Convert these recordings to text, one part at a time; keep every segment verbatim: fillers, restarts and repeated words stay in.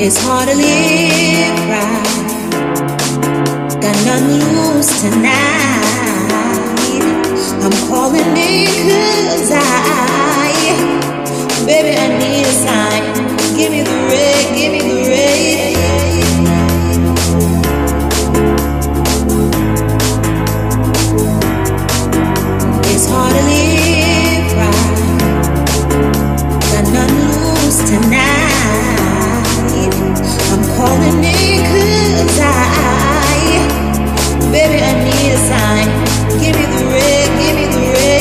It's hard to live right. Got nothing loose tonight. I'm calling because I, baby, I need a sign. Give me the red, give me the red. It's hard to live right. Got nothing loose tonight. I'm calling it 'cause I, baby, I need a sign. Give me the red, give me the red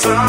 Time.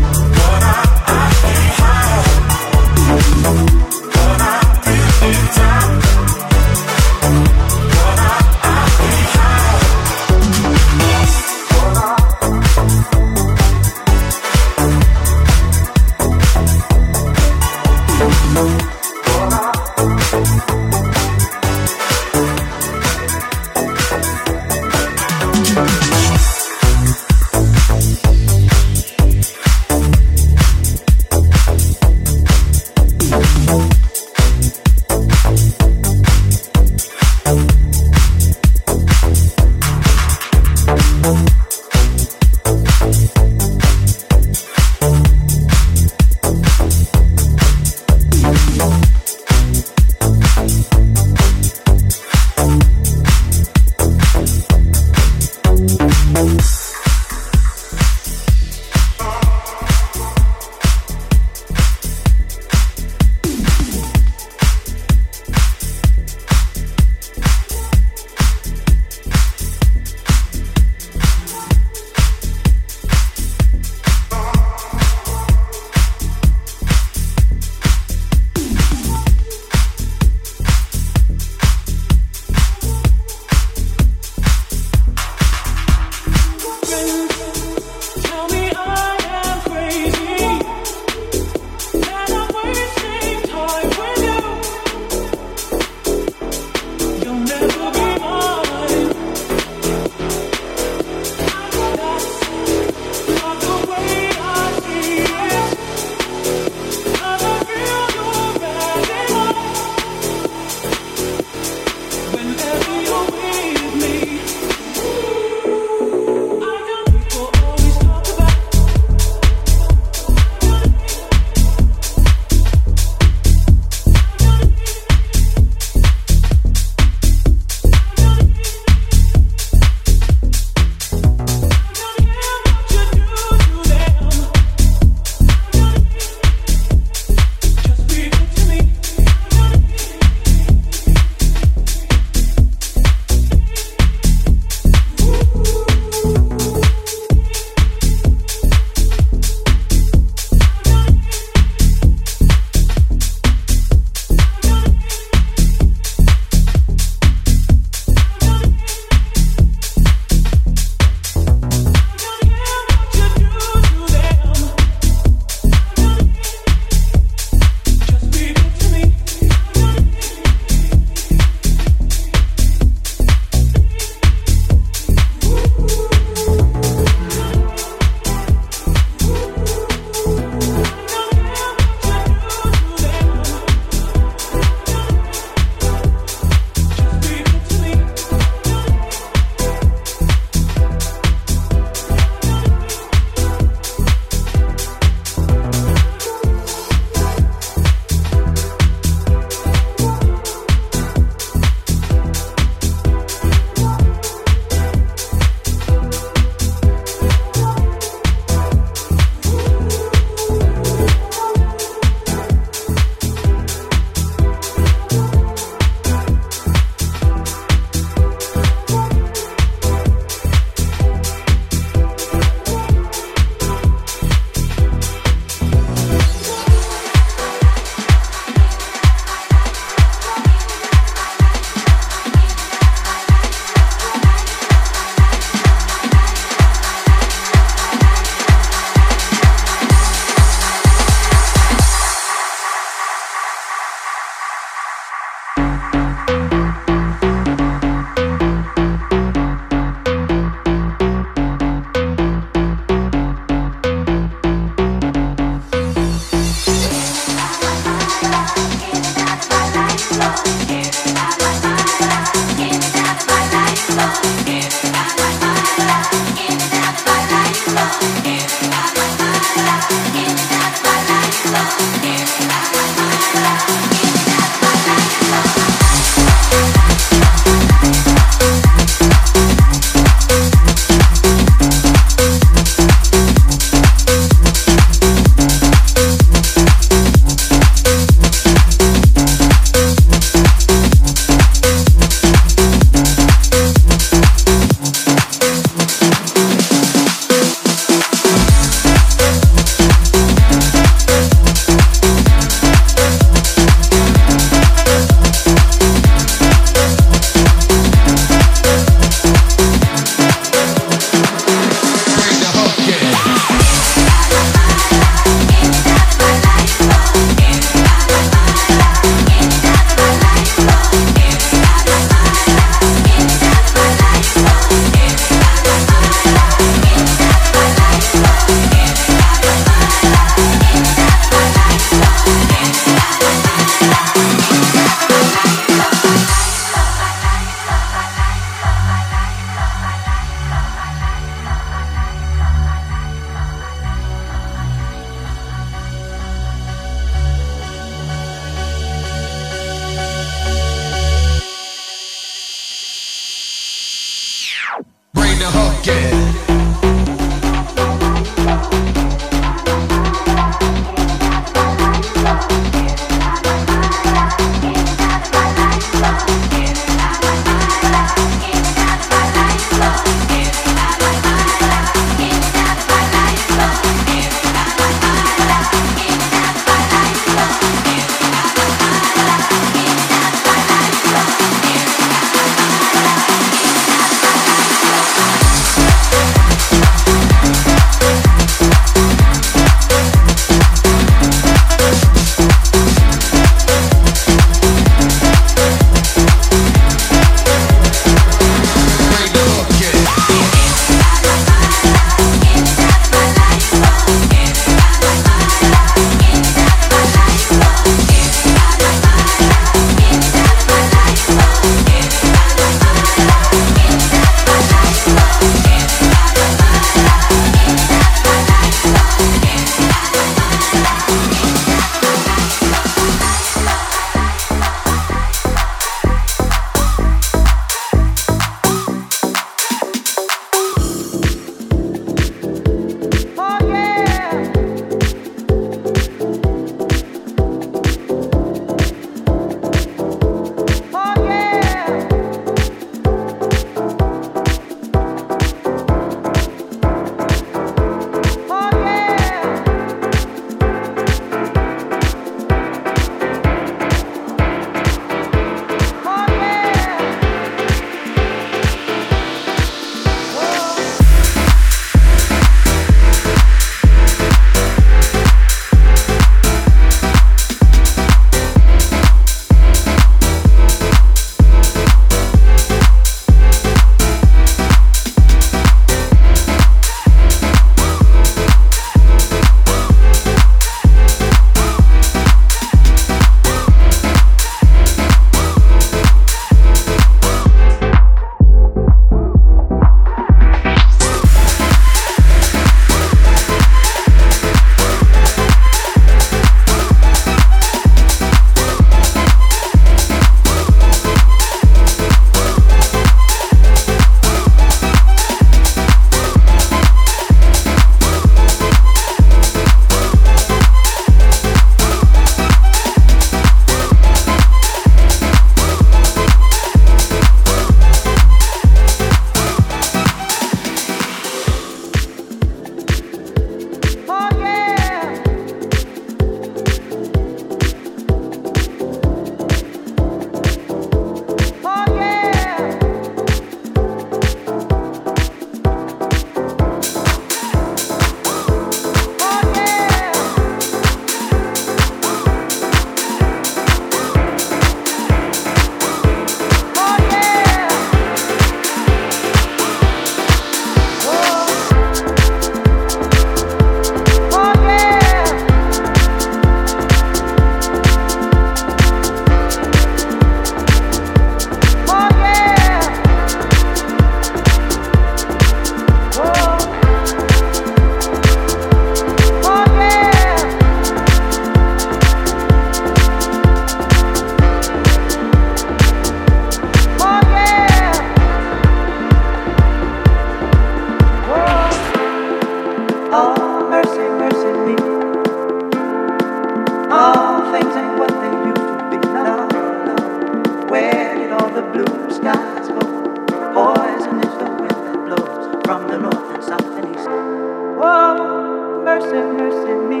person nursing me.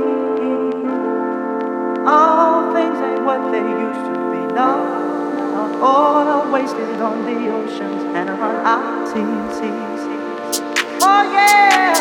All things ain't what they used to be. Not oil wasted on the oceans and on our seas. Oh yeah.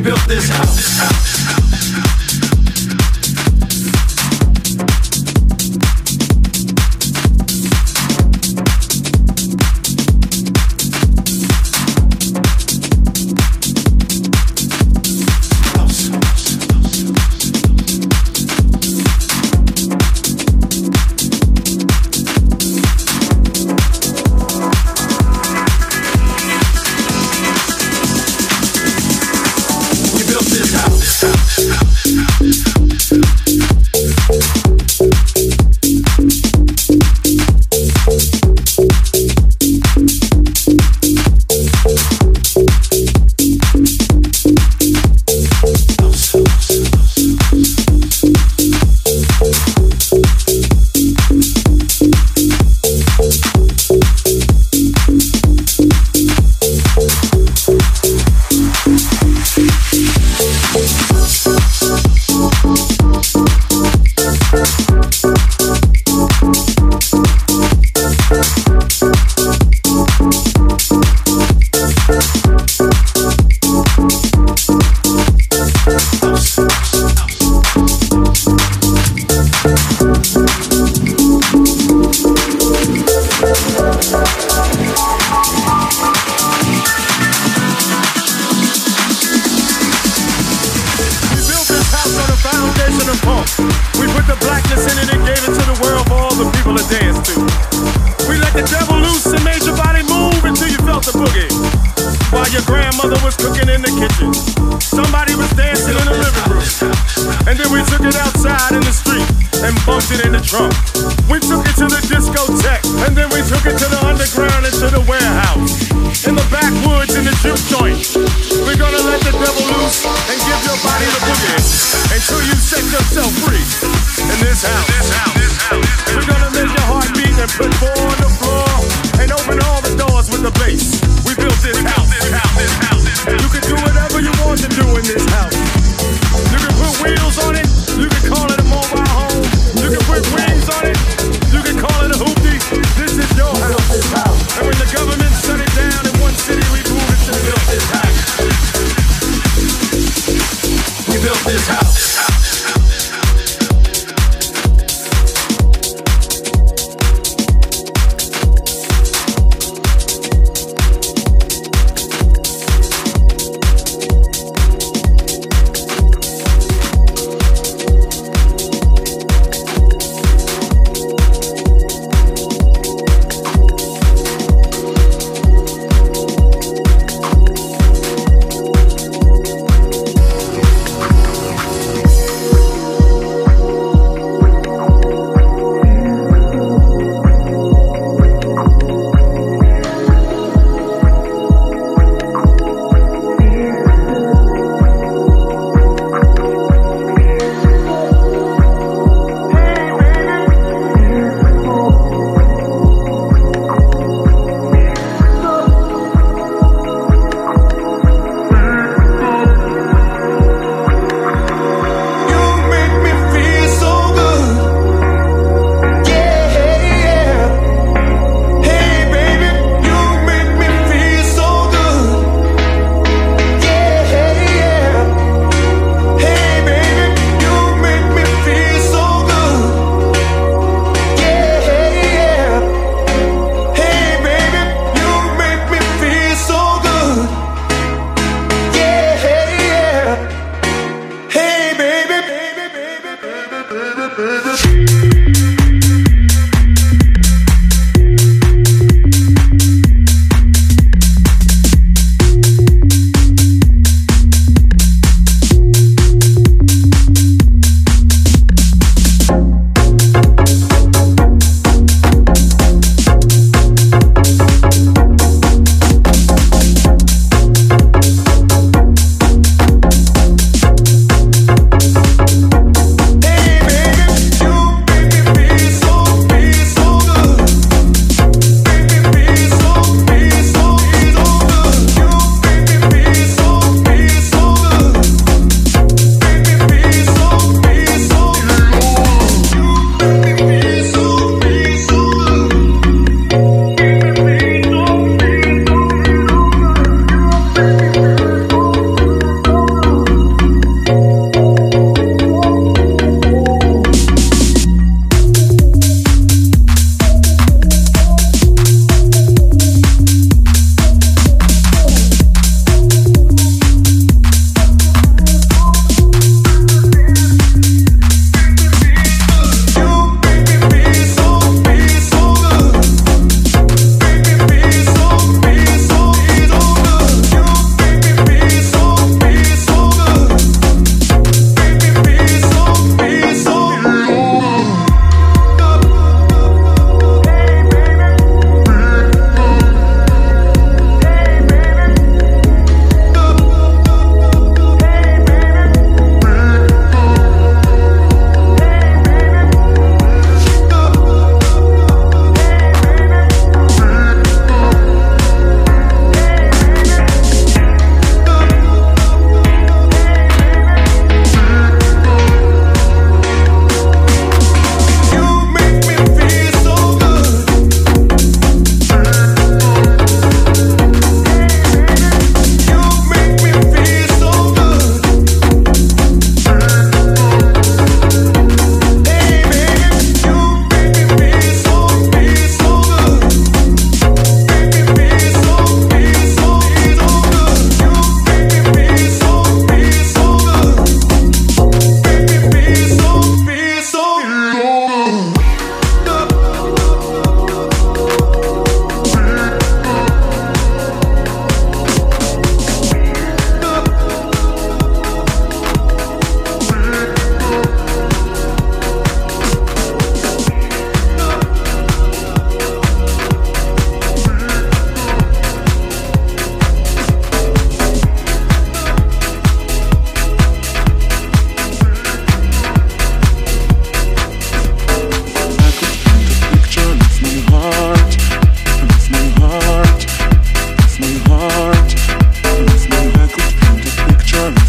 we built this house.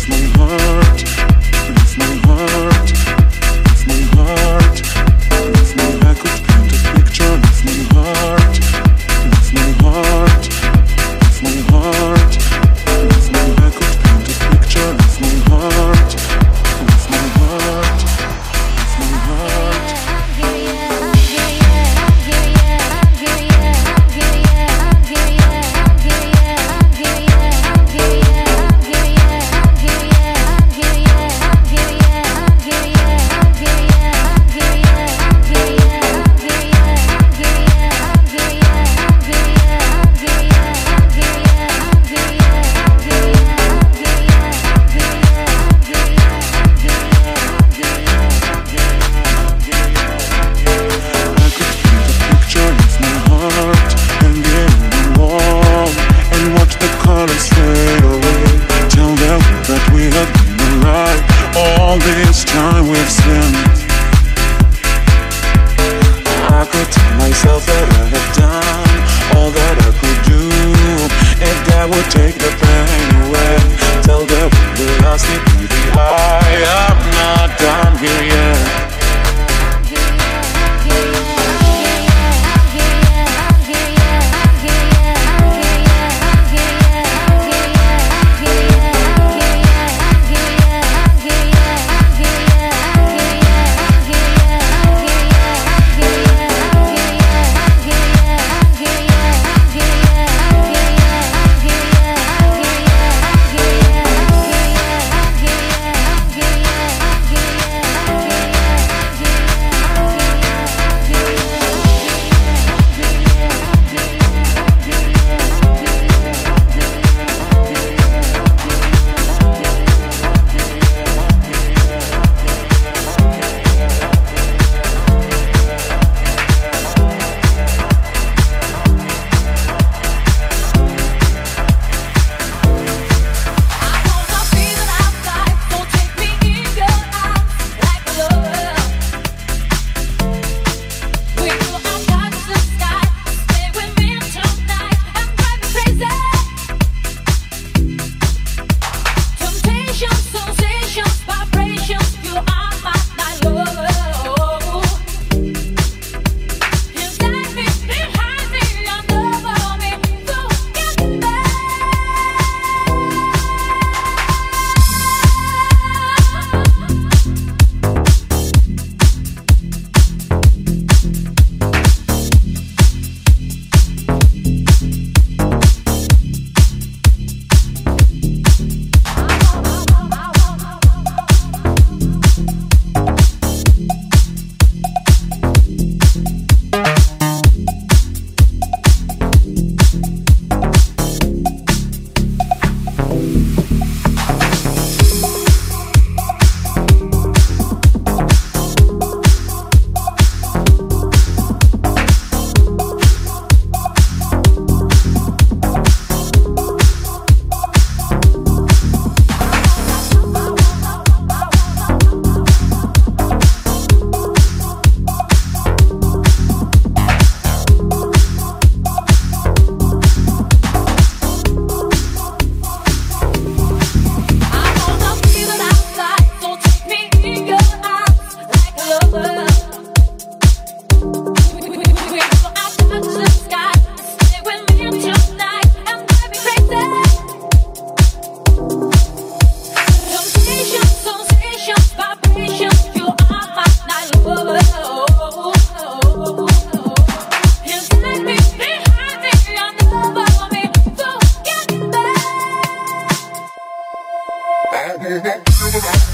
Love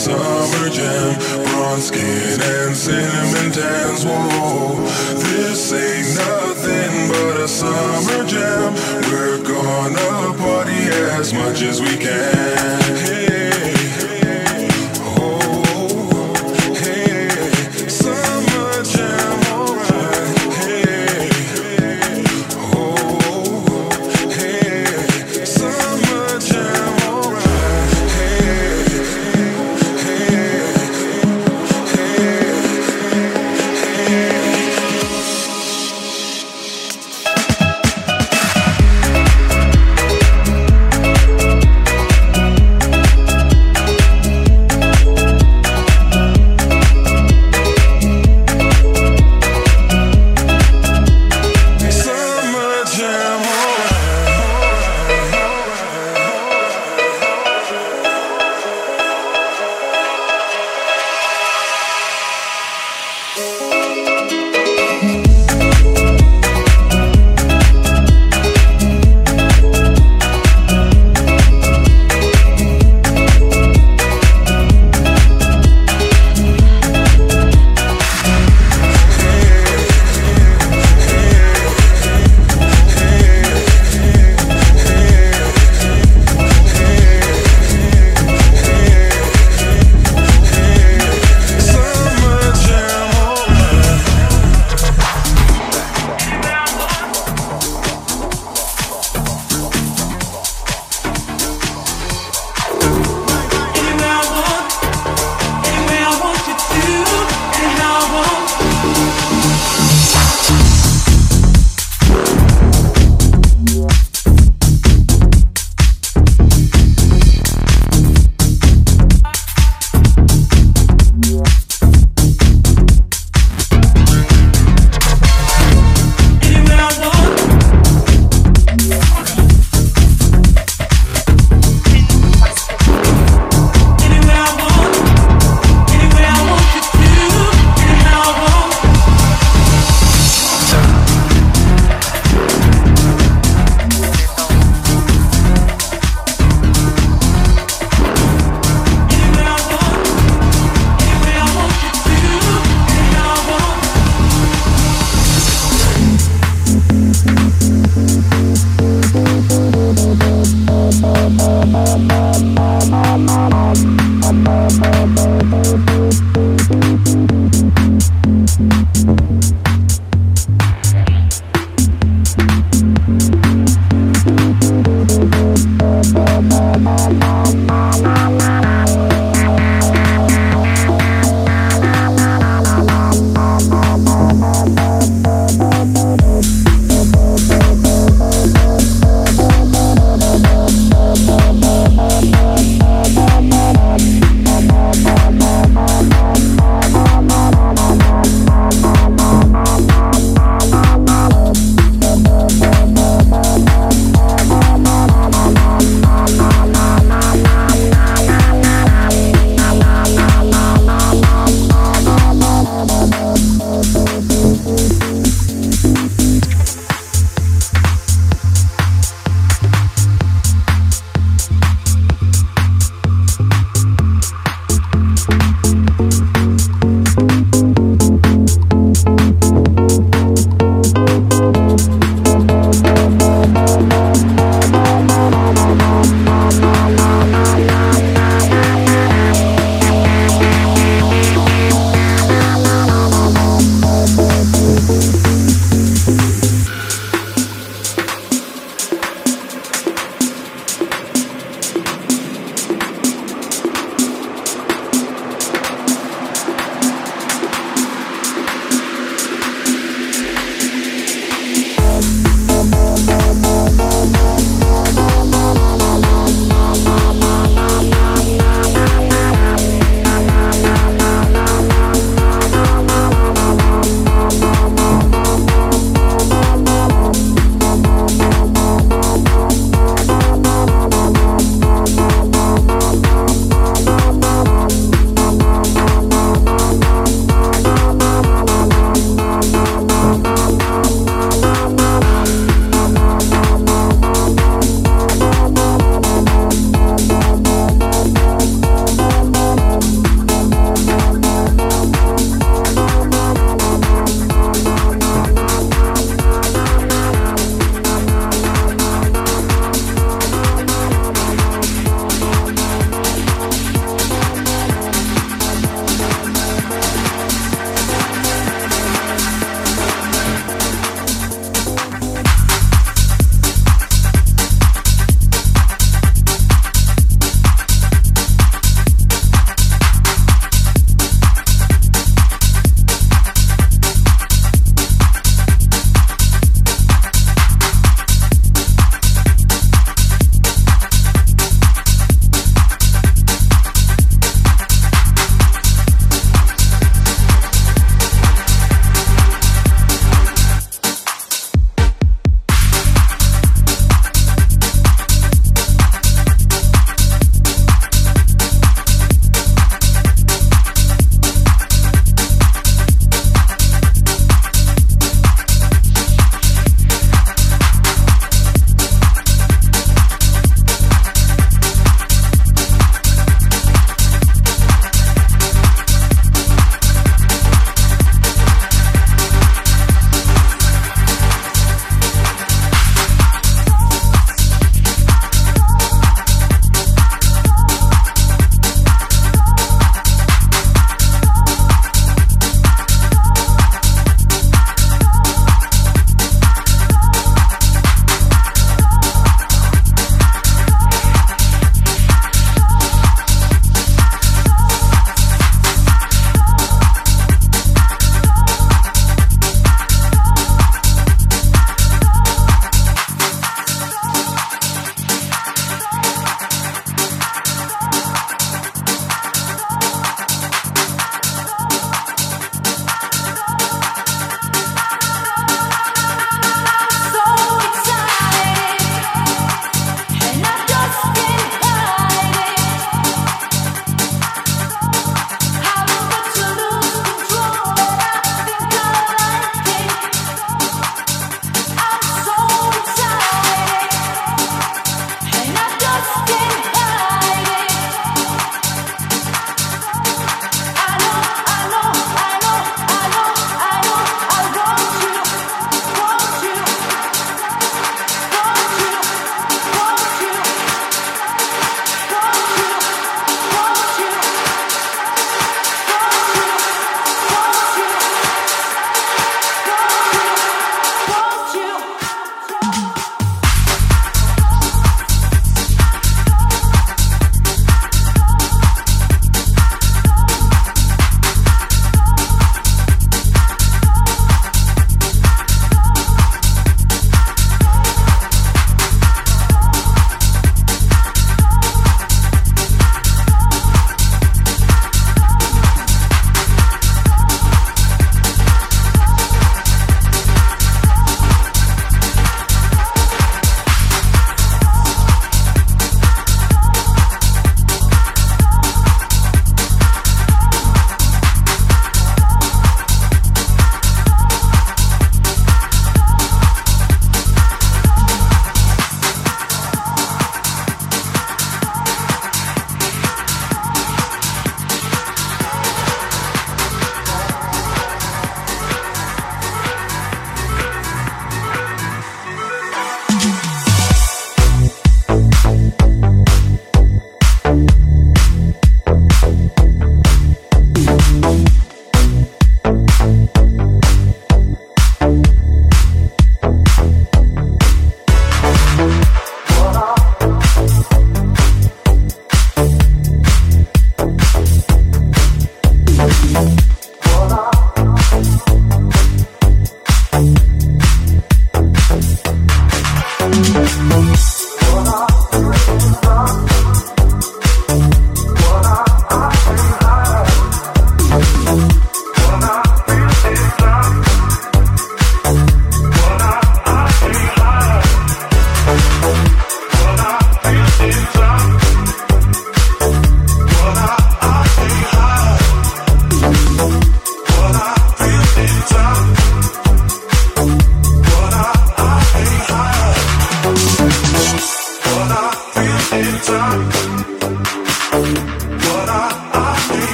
summer jam, bronze skin and cinnamon tans. Whoa, this ain't nothing but a summer jam. We're gonna party as much as we can. Hey.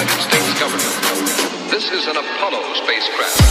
United States government. This is an Apollo spacecraft.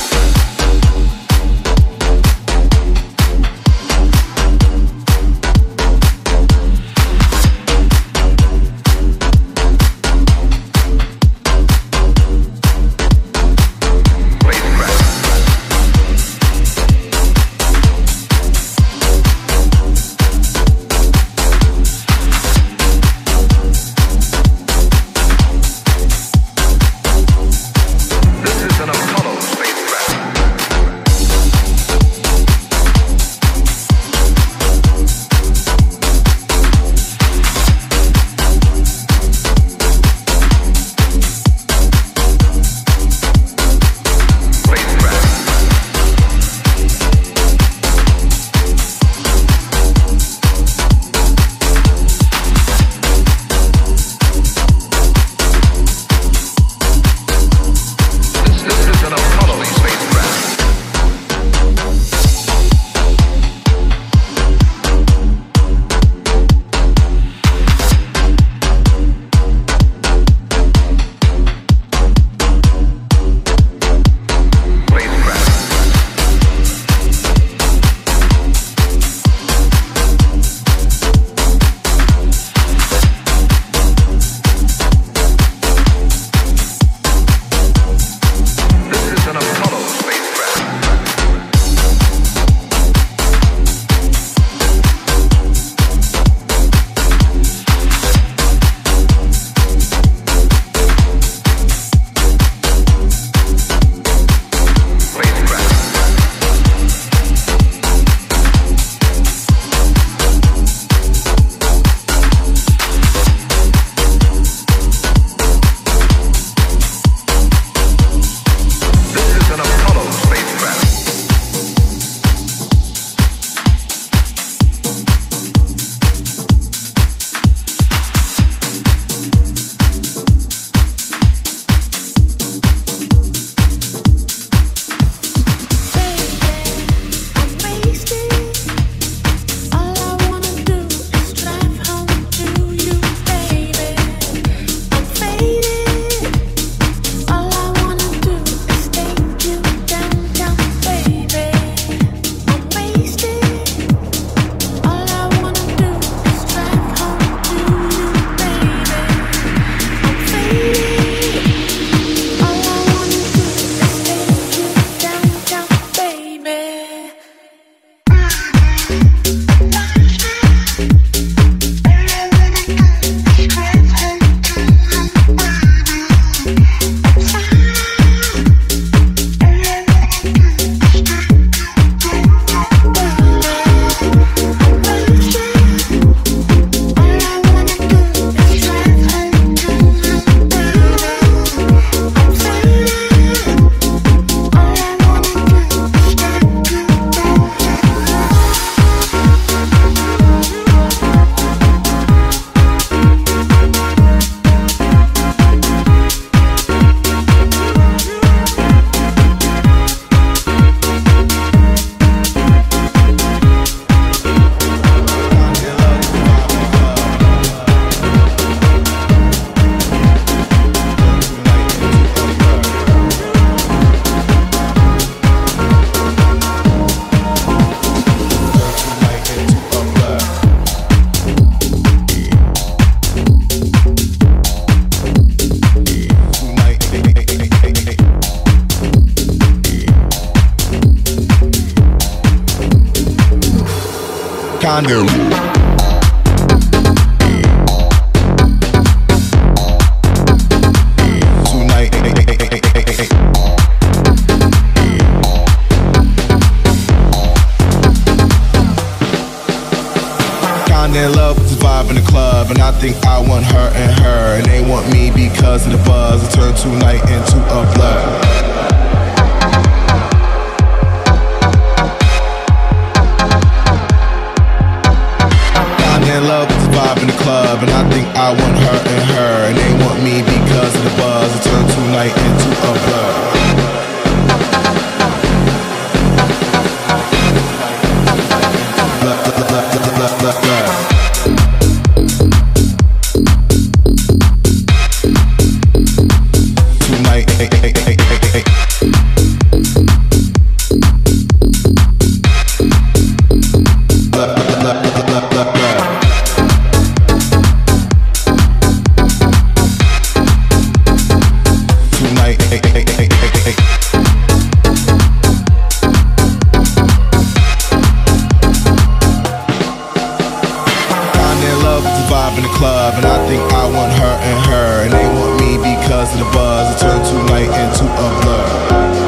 five in the club, and I think I want her and her, and they want me because of the buzz. It turned tonight into a blur.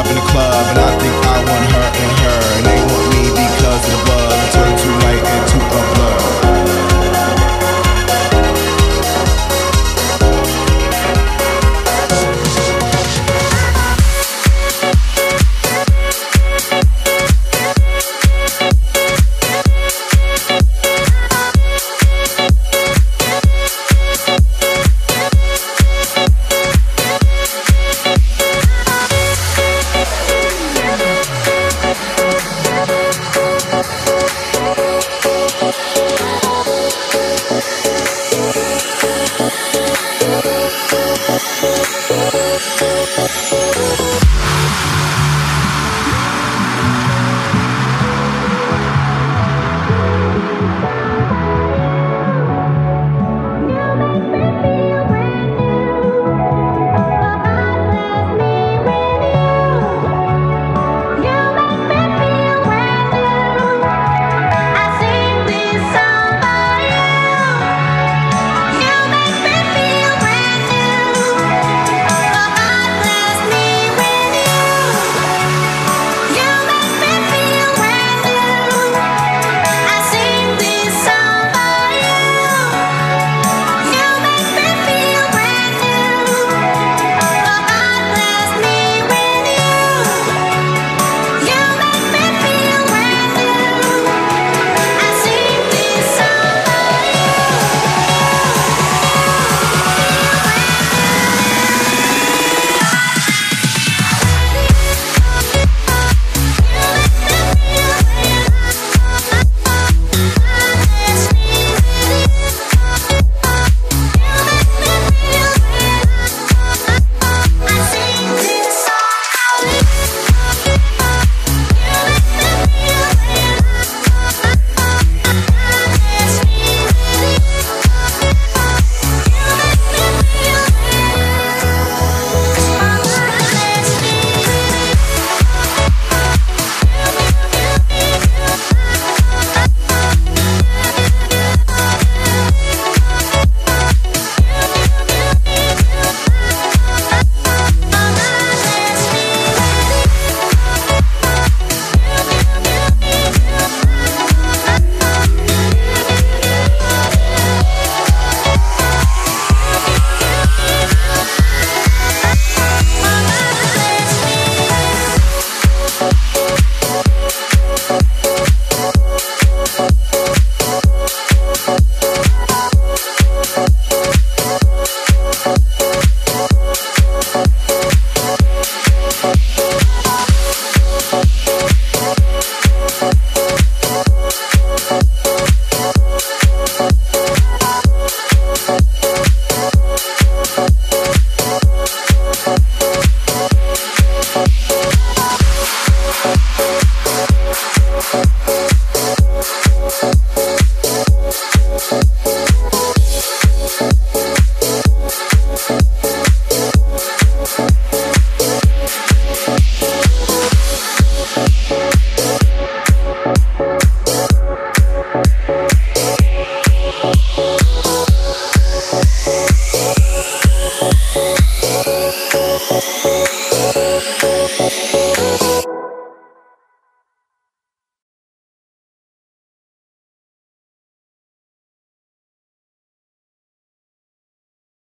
In the club, and I think I want her and her, and they want me because of the buzz.